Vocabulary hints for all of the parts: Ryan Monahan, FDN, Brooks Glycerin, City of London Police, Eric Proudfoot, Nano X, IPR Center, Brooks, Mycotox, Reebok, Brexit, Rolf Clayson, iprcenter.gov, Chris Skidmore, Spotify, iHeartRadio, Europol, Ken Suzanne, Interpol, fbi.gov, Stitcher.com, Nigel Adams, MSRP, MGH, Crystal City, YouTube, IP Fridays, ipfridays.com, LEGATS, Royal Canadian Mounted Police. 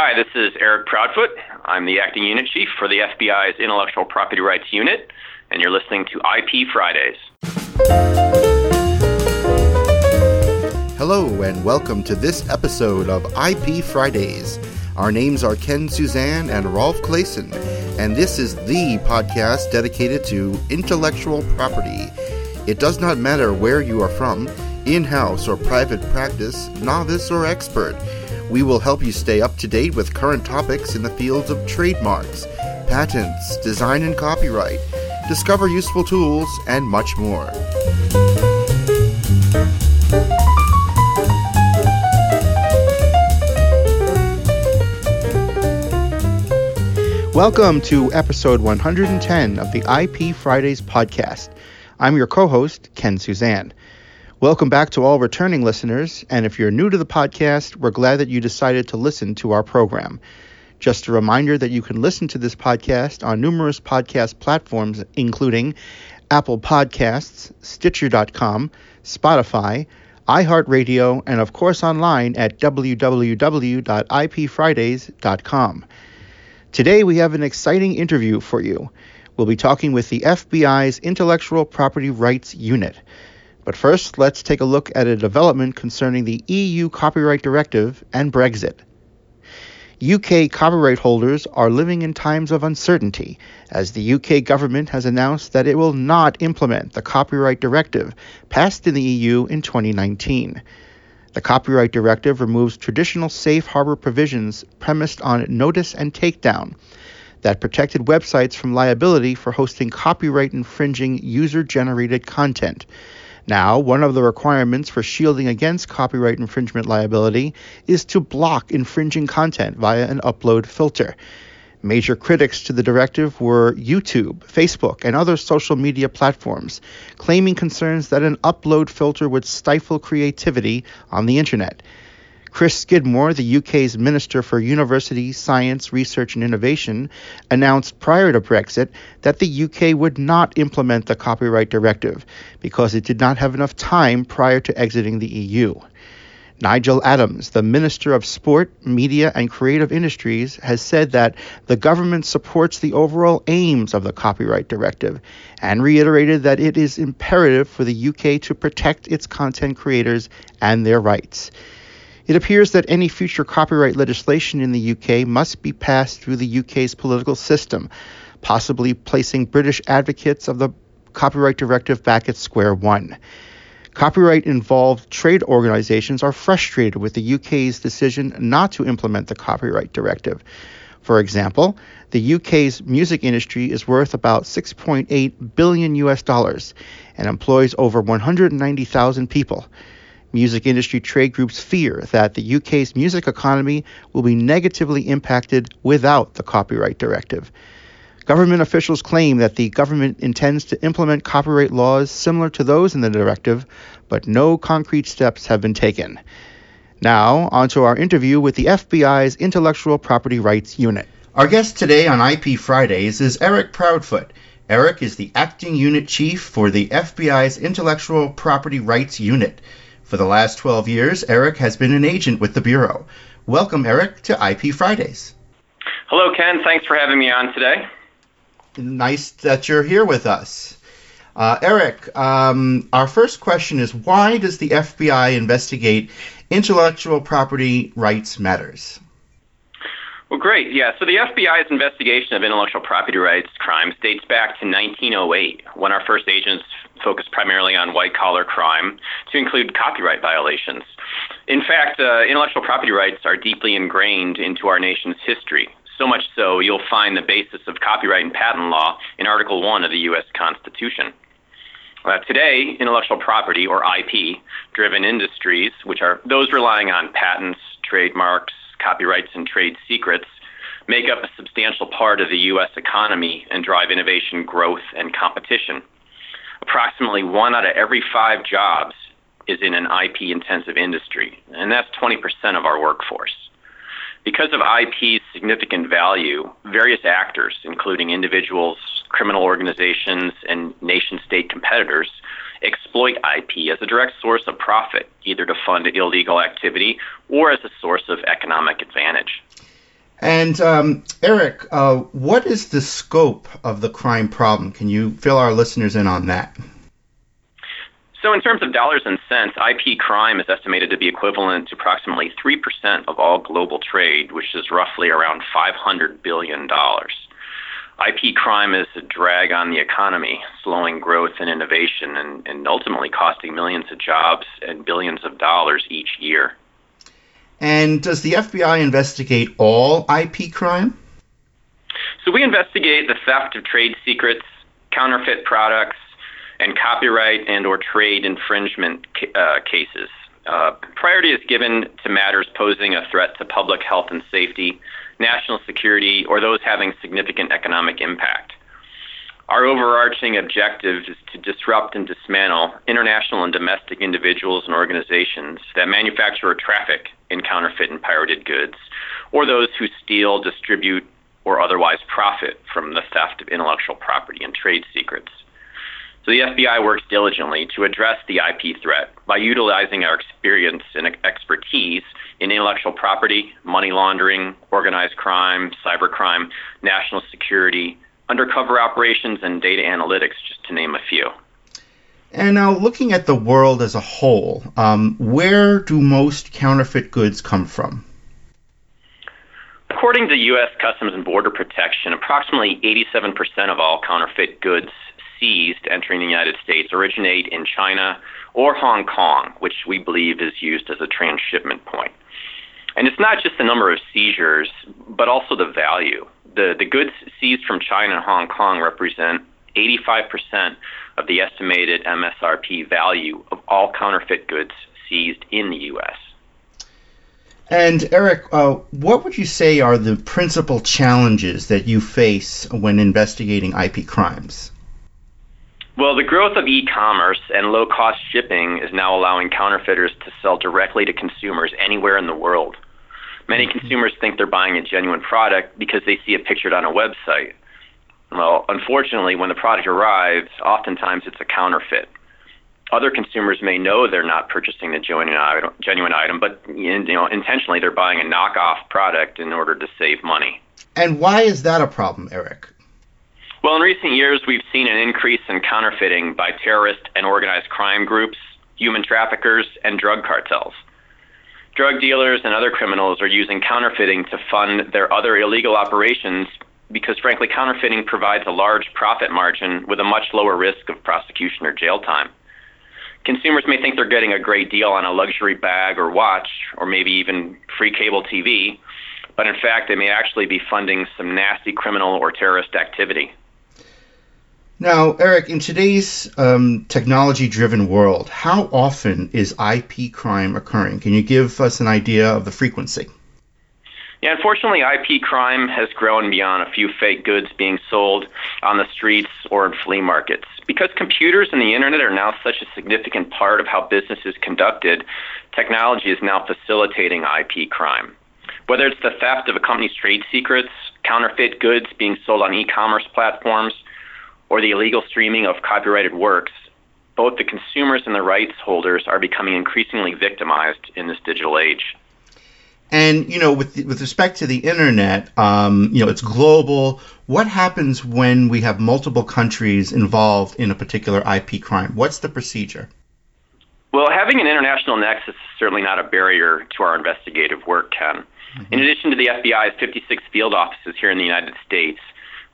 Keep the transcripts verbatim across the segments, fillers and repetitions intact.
Hi, this is Eric Proudfoot. I'm the Acting Unit Chief for the F B I's Intellectual Property Rights Unit, and you're listening to I P Fridays. Hello, and welcome to this episode of I P Fridays. Our names are Ken Suzanne and Rolf Clayson, and this is the podcast dedicated to intellectual property. It does not matter where you are from, in-house or private practice, novice or expert. We will help you stay up to date with current topics in the fields of trademarks, patents, design and copyright, discover useful tools, and much more. Welcome to episode one hundred ten of the I P Fridays podcast. I'm your co-host, Ken Suzanne. Welcome back to all returning listeners, and if you're new to the podcast, we're glad that you decided to listen to our program. Just a reminder that you can listen to this podcast on numerous podcast platforms, including Apple Podcasts, Stitcher dot com, Spotify, iHeartRadio, and of course online at w w w dot i p fridays dot com. Today we have an exciting interview for you. We'll be talking with the F B I's Intellectual Property Rights Unit. But first, let's take a look at a development concerning the E U Copyright Directive and Brexit. U K copyright holders are living in times of uncertainty, as the U K government has announced that it will not implement the Copyright Directive passed in the E U in twenty nineteen. The Copyright Directive removes traditional safe harbor provisions premised on notice and takedown that protected websites from liability for hosting copyright-infringing user-generated content. Now, one of the requirements for shielding against copyright infringement liability is to block infringing content via an upload filter. Major critics to the directive were YouTube, Facebook, and other social media platforms, claiming concerns that an upload filter would stifle creativity on the internet. Chris Skidmore, the U K's Minister for University, Science, Research and Innovation, announced prior to Brexit that the U K would not implement the Copyright Directive because it did not have enough time prior to exiting the E U. Nigel Adams, the Minister of Sport, Media and Creative Industries, has said that the government supports the overall aims of the Copyright Directive and reiterated that it is imperative for the U K to protect its content creators and their rights. It appears that any future copyright legislation in the U K must be passed through the U K's political system, possibly placing British advocates of the Copyright Directive back at square one. Copyright-involved trade organizations are frustrated with the U K's decision not to implement the Copyright Directive. For example, the U K's music industry is worth about six point eight billion U S dollars and employs over one hundred ninety thousand people. Music industry trade groups fear that the U K's music economy will be negatively impacted without the Copyright Directive. Government officials claim that the government intends to implement copyright laws similar to those in the directive, but no concrete steps have been taken. Now, on to our interview with the F B I's Intellectual Property Rights Unit. Our guest today on I P Fridays is Eric Proudfoot. Eric is the Acting Unit Chief for the F B I's Intellectual Property Rights Unit. For the last twelve years, Eric has been an agent with the Bureau. Welcome, Eric, to I P Fridays. Hello, Ken. Thanks for having me on today. Nice that you're here with us. Uh, Eric, um, our first question is, why does the F B I investigate intellectual property rights matters? Well, great. Yeah, so the F B I's investigation of intellectual property rights crimes dates back to nineteen oh eight, when our first agents focused primarily on white-collar crime to include copyright violations. In fact, uh, intellectual property rights are deeply ingrained into our nation's history, so much so you'll find the basis of copyright and patent law in Article one of the U S Constitution. Uh, today, intellectual property, or I P-driven industries, which are those relying on patents, trademarks, copyrights, and trade secrets, make up a substantial part of the U S economy and drive innovation, growth, and competition. Approximately one out of every five jobs is in an I P-intensive industry, and that's twenty percent of our workforce. Because of I P's significant value, various actors, including individuals, criminal organizations, and nation-state competitors, exploit I P as a direct source of profit, either to fund illegal activity or as a source of economic advantage. And um, Eric, uh, what is the scope of the crime problem? Can you fill our listeners in on that? So in terms of dollars and cents, I P crime is estimated to be equivalent to approximately three percent of all global trade, which is roughly around five hundred billion dollars. I P crime is a drag on the economy, slowing growth and innovation and, and ultimately costing millions of jobs and billions of dollars each year. And does the F B I investigate all I P crime? So we investigate the theft of trade secrets, counterfeit products, and copyright and or trade infringement uh, cases. Uh, priority is given to matters posing a threat to public health and safety, national security, or those having significant economic impact. Our overarching objective is to disrupt and dismantle international and domestic individuals and organizations that manufacture or traffic in counterfeit and pirated goods, or those who steal, distribute, or otherwise profit from the theft of intellectual property and trade secrets. So the F B I works diligently to address the I P threat by utilizing our experience and expertise in intellectual property, money laundering, organized crime, cybercrime, national security, undercover operations, and data analytics, just to name a few. And now looking at the world as a whole, um, where do most counterfeit goods come from? According to U S Customs and Border Protection, approximately eighty-seven percent of all counterfeit goods seized entering the United States originate in China or Hong Kong, which we believe is used as a transshipment point. And it's not just the number of seizures, but also the value. The, the goods seized from China and Hong Kong represent eighty-five percent of the estimated M S R P value of all counterfeit goods seized in the U S. And Eric, uh, what would you say are the principal challenges that you face when investigating I P crimes? Well, the growth of e-commerce and low-cost shipping is now allowing counterfeiters to sell directly to consumers anywhere in the world. Many consumers think they're buying a genuine product because they see it pictured on a website. Well, unfortunately, when the product arrives, oftentimes it's a counterfeit. Other consumers may know they're not purchasing the genuine item, but you know, intentionally they're buying a knockoff product in order to save money. And why is that a problem, Eric? Well, in recent years, we've seen an increase in counterfeiting by terrorist and organized crime groups, human traffickers, and drug cartels. Drug dealers and other criminals are using counterfeiting to fund their other illegal operations because, frankly, counterfeiting provides a large profit margin with a much lower risk of prosecution or jail time. Consumers may think they're getting a great deal on a luxury bag or watch, or maybe even free cable T V, but in fact, they may actually be funding some nasty criminal or terrorist activity. Now, Eric, in today's um, technology-driven world, how often is I P crime occurring? Can you give us an idea of the frequency? Yeah, unfortunately, I P crime has grown beyond a few fake goods being sold on the streets or in flea markets. Because computers and the internet are now such a significant part of how business is conducted, technology is now facilitating I P crime. Whether it's the theft of a company's trade secrets, counterfeit goods being sold on e-commerce platforms, or the illegal streaming of copyrighted works, both the consumers and the rights holders are becoming increasingly victimized in this digital age. And, you know, with with respect to the internet, um, you know, it's global. What happens when we have multiple countries involved in a particular I P crime? What's the procedure? Well, having an international nexus is certainly not a barrier to our investigative work, Ken. Mm-hmm. In addition to the F B I's fifty-six field offices here in the United States,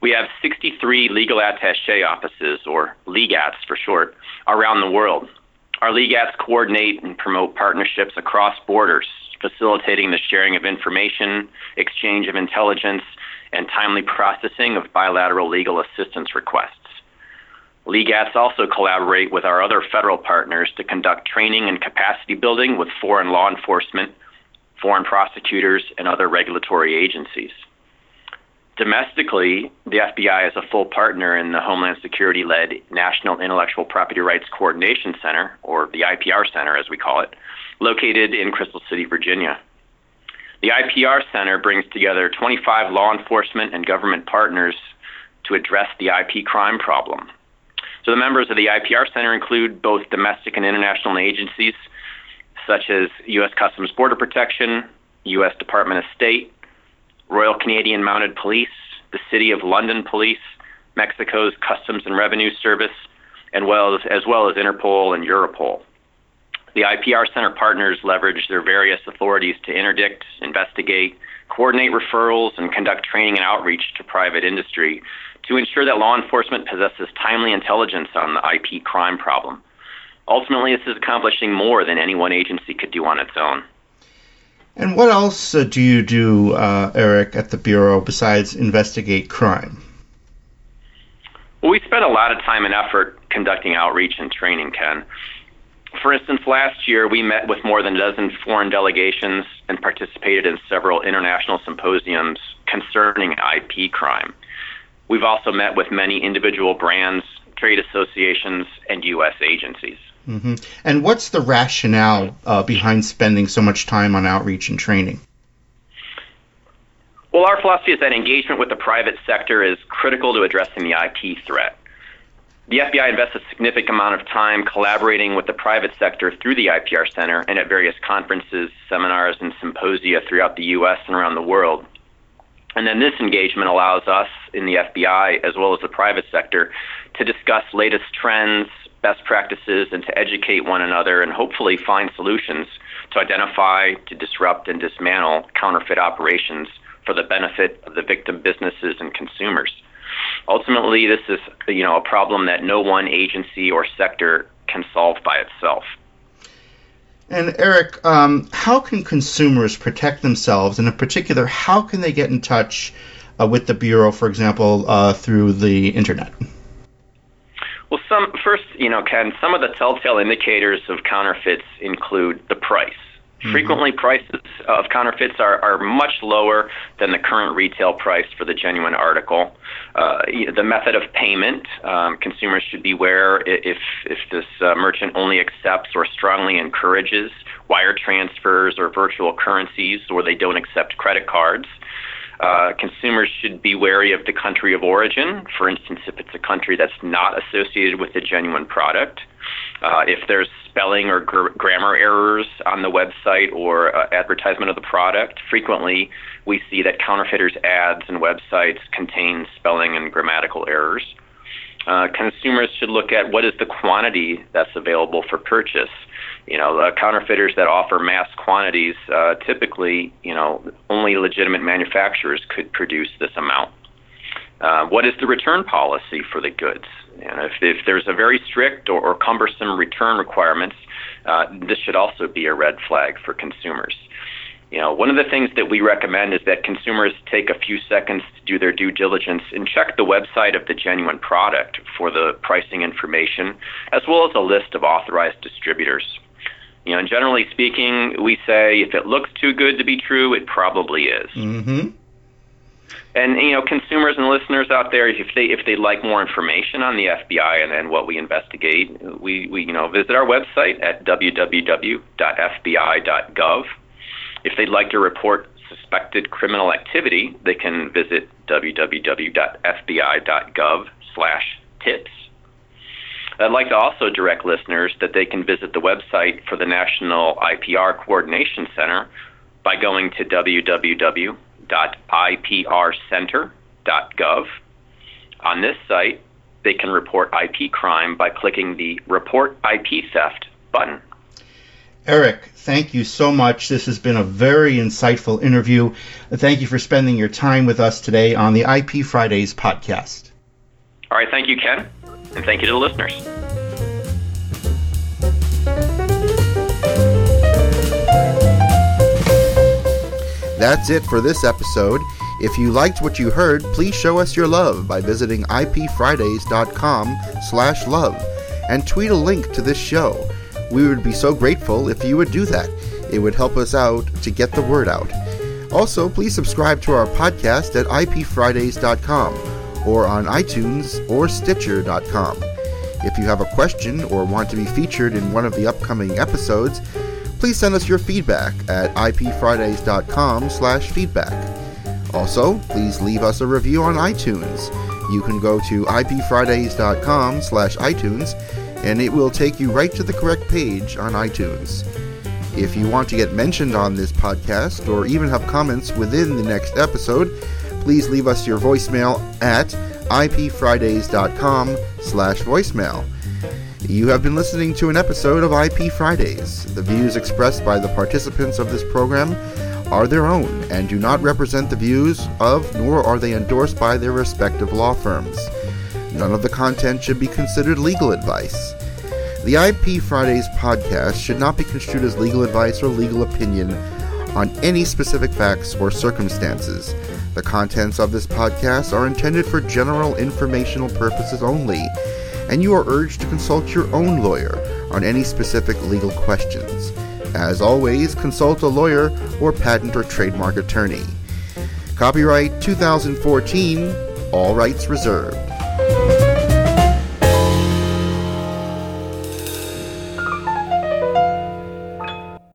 we have sixty-three legal attaché offices, or LEGATS for short, around the world. Our LEGATS coordinate and promote partnerships across borders, facilitating the sharing of information, exchange of intelligence, and timely processing of bilateral legal assistance requests. LEGATS also collaborate with our other federal partners to conduct training and capacity building with foreign law enforcement, foreign prosecutors, and other regulatory agencies. Domestically, the F B I is a full partner in the Homeland Security-led National Intellectual Property Rights Coordination Center, or the I P R Center as we call it, located in Crystal City, Virginia. The I P R Center brings together twenty-five law enforcement and government partners to address the I P crime problem. So the members of the I P R Center include both domestic and international agencies such as U S Customs Border Protection, U S Department of State, Royal Canadian Mounted Police, the City of London Police, Mexico's Customs and Revenue Service, and well as, as well as Interpol and Europol. The I P R Center partners leverage their various authorities to interdict, investigate, coordinate referrals, and conduct training and outreach to private industry to ensure that law enforcement possesses timely intelligence on the I P crime problem. Ultimately, this is accomplishing more than any one agency could do on its own. And what else uh, do you do, uh, Eric, at the Bureau besides investigate crime? Well, we spend a lot of time and effort conducting outreach and training, Ken. For instance, last year we met with more than a dozen foreign delegations and participated in several international symposiums concerning I P crime. We've also met with many individual brands, trade associations, and U S agencies. Mm-hmm. And what's the rationale uh, behind spending so much time on outreach and training? Well, our philosophy is that engagement with the private sector is critical to addressing the I P threat. The F B I invests a significant amount of time collaborating with the private sector through the I P R Center and at various conferences, seminars, and symposia throughout the U S and around the world. And then this engagement allows us in the F B I, as well as the private sector, to discuss latest trends, best practices, and to educate one another and hopefully find solutions to identify, to disrupt, and dismantle counterfeit operations for the benefit of the victim businesses and consumers. Ultimately, this is, you know, a problem that no one agency or sector can solve by itself. And Eric, um, how can consumers protect themselves, and in particular, how can they get in touch uh, with the Bureau, for example, uh, through the Internet? Well, some first, you know, Ken, some of the telltale indicators of counterfeits include the price. Mm-hmm. Frequently, prices of counterfeits are, are much lower than the current retail price for the genuine article. Uh, the method of payment, um, consumers should beware if, if this uh, merchant only accepts or strongly encourages wire transfers or virtual currencies, or they don't accept credit cards. Uh, consumers should be wary of the country of origin, for instance, if it's a country that's not associated with a genuine product. Uh, if there's spelling or gr- grammar errors on the website or uh, advertisement of the product, frequently we see that counterfeiters' ads and websites contain spelling and grammatical errors. Uh, consumers should look at what is the quantity that's available for purchase. You know, uh, counterfeiters that offer mass quantities, uh, typically, you know, only legitimate manufacturers could produce this amount. Uh, what is the return policy for the goods? And if, if there's a very strict or, or cumbersome return requirements, uh, this should also be a red flag for consumers. You know, one of the things that we recommend is that consumers take a few seconds to do their due diligence and check the website of the genuine product for the pricing information, as well as a list of authorized distributors. You know, and generally speaking, we say if it looks too good to be true, it probably is. Mm-hmm. And, you know, consumers and listeners out there, if they if they like more information on the F B I and, and what we investigate, we, we, you know, visit our website at w w w dot f b i dot gov. If they'd like to report suspected criminal activity, they can visit w w w dot f b i dot gov slash tips. I'd like to also direct listeners that they can visit the website for the National I P R Coordination Center by going to w w w dot i p r center dot gov. On this site, they can report I P crime by clicking the Report I P Theft button. Eric, thank you so much. This has been a very insightful interview. Thank you for spending your time with us today on the I P Fridays podcast. All right, thank you, Ken, and thank you to the listeners. That's it for this episode. If you liked what you heard, please show us your love by visiting i p fridays dot com slash love and tweet a link to this show. We would be so grateful if you would do that. It would help us out to get the word out. Also, please subscribe to our podcast at i p fridays dot com or on iTunes or Stitcher dot com. If you have a question or want to be featured in one of the upcoming episodes, please send us your feedback at i p fridays dot com slash feedback. Also, please leave us a review on iTunes. You can go to i p fridays dot com slash iTunes, and it will take you right to the correct page on iTunes. If you want to get mentioned on this podcast or even have comments within the next episode, please leave us your voicemail at I P Fridays dot com slash voicemail. You have been listening to an episode of I P Fridays. The views expressed by the participants of this program are their own and do not represent the views of, nor are they endorsed by their respective law firms. None of the content should be considered legal advice. The I P Fridays podcast should not be construed as legal advice or legal opinion on any specific facts or circumstances. The contents of this podcast are intended for general informational purposes only, and you are urged to consult your own lawyer on any specific legal questions. As always, consult a lawyer or patent or trademark attorney. Copyright twenty fourteen, all rights reserved.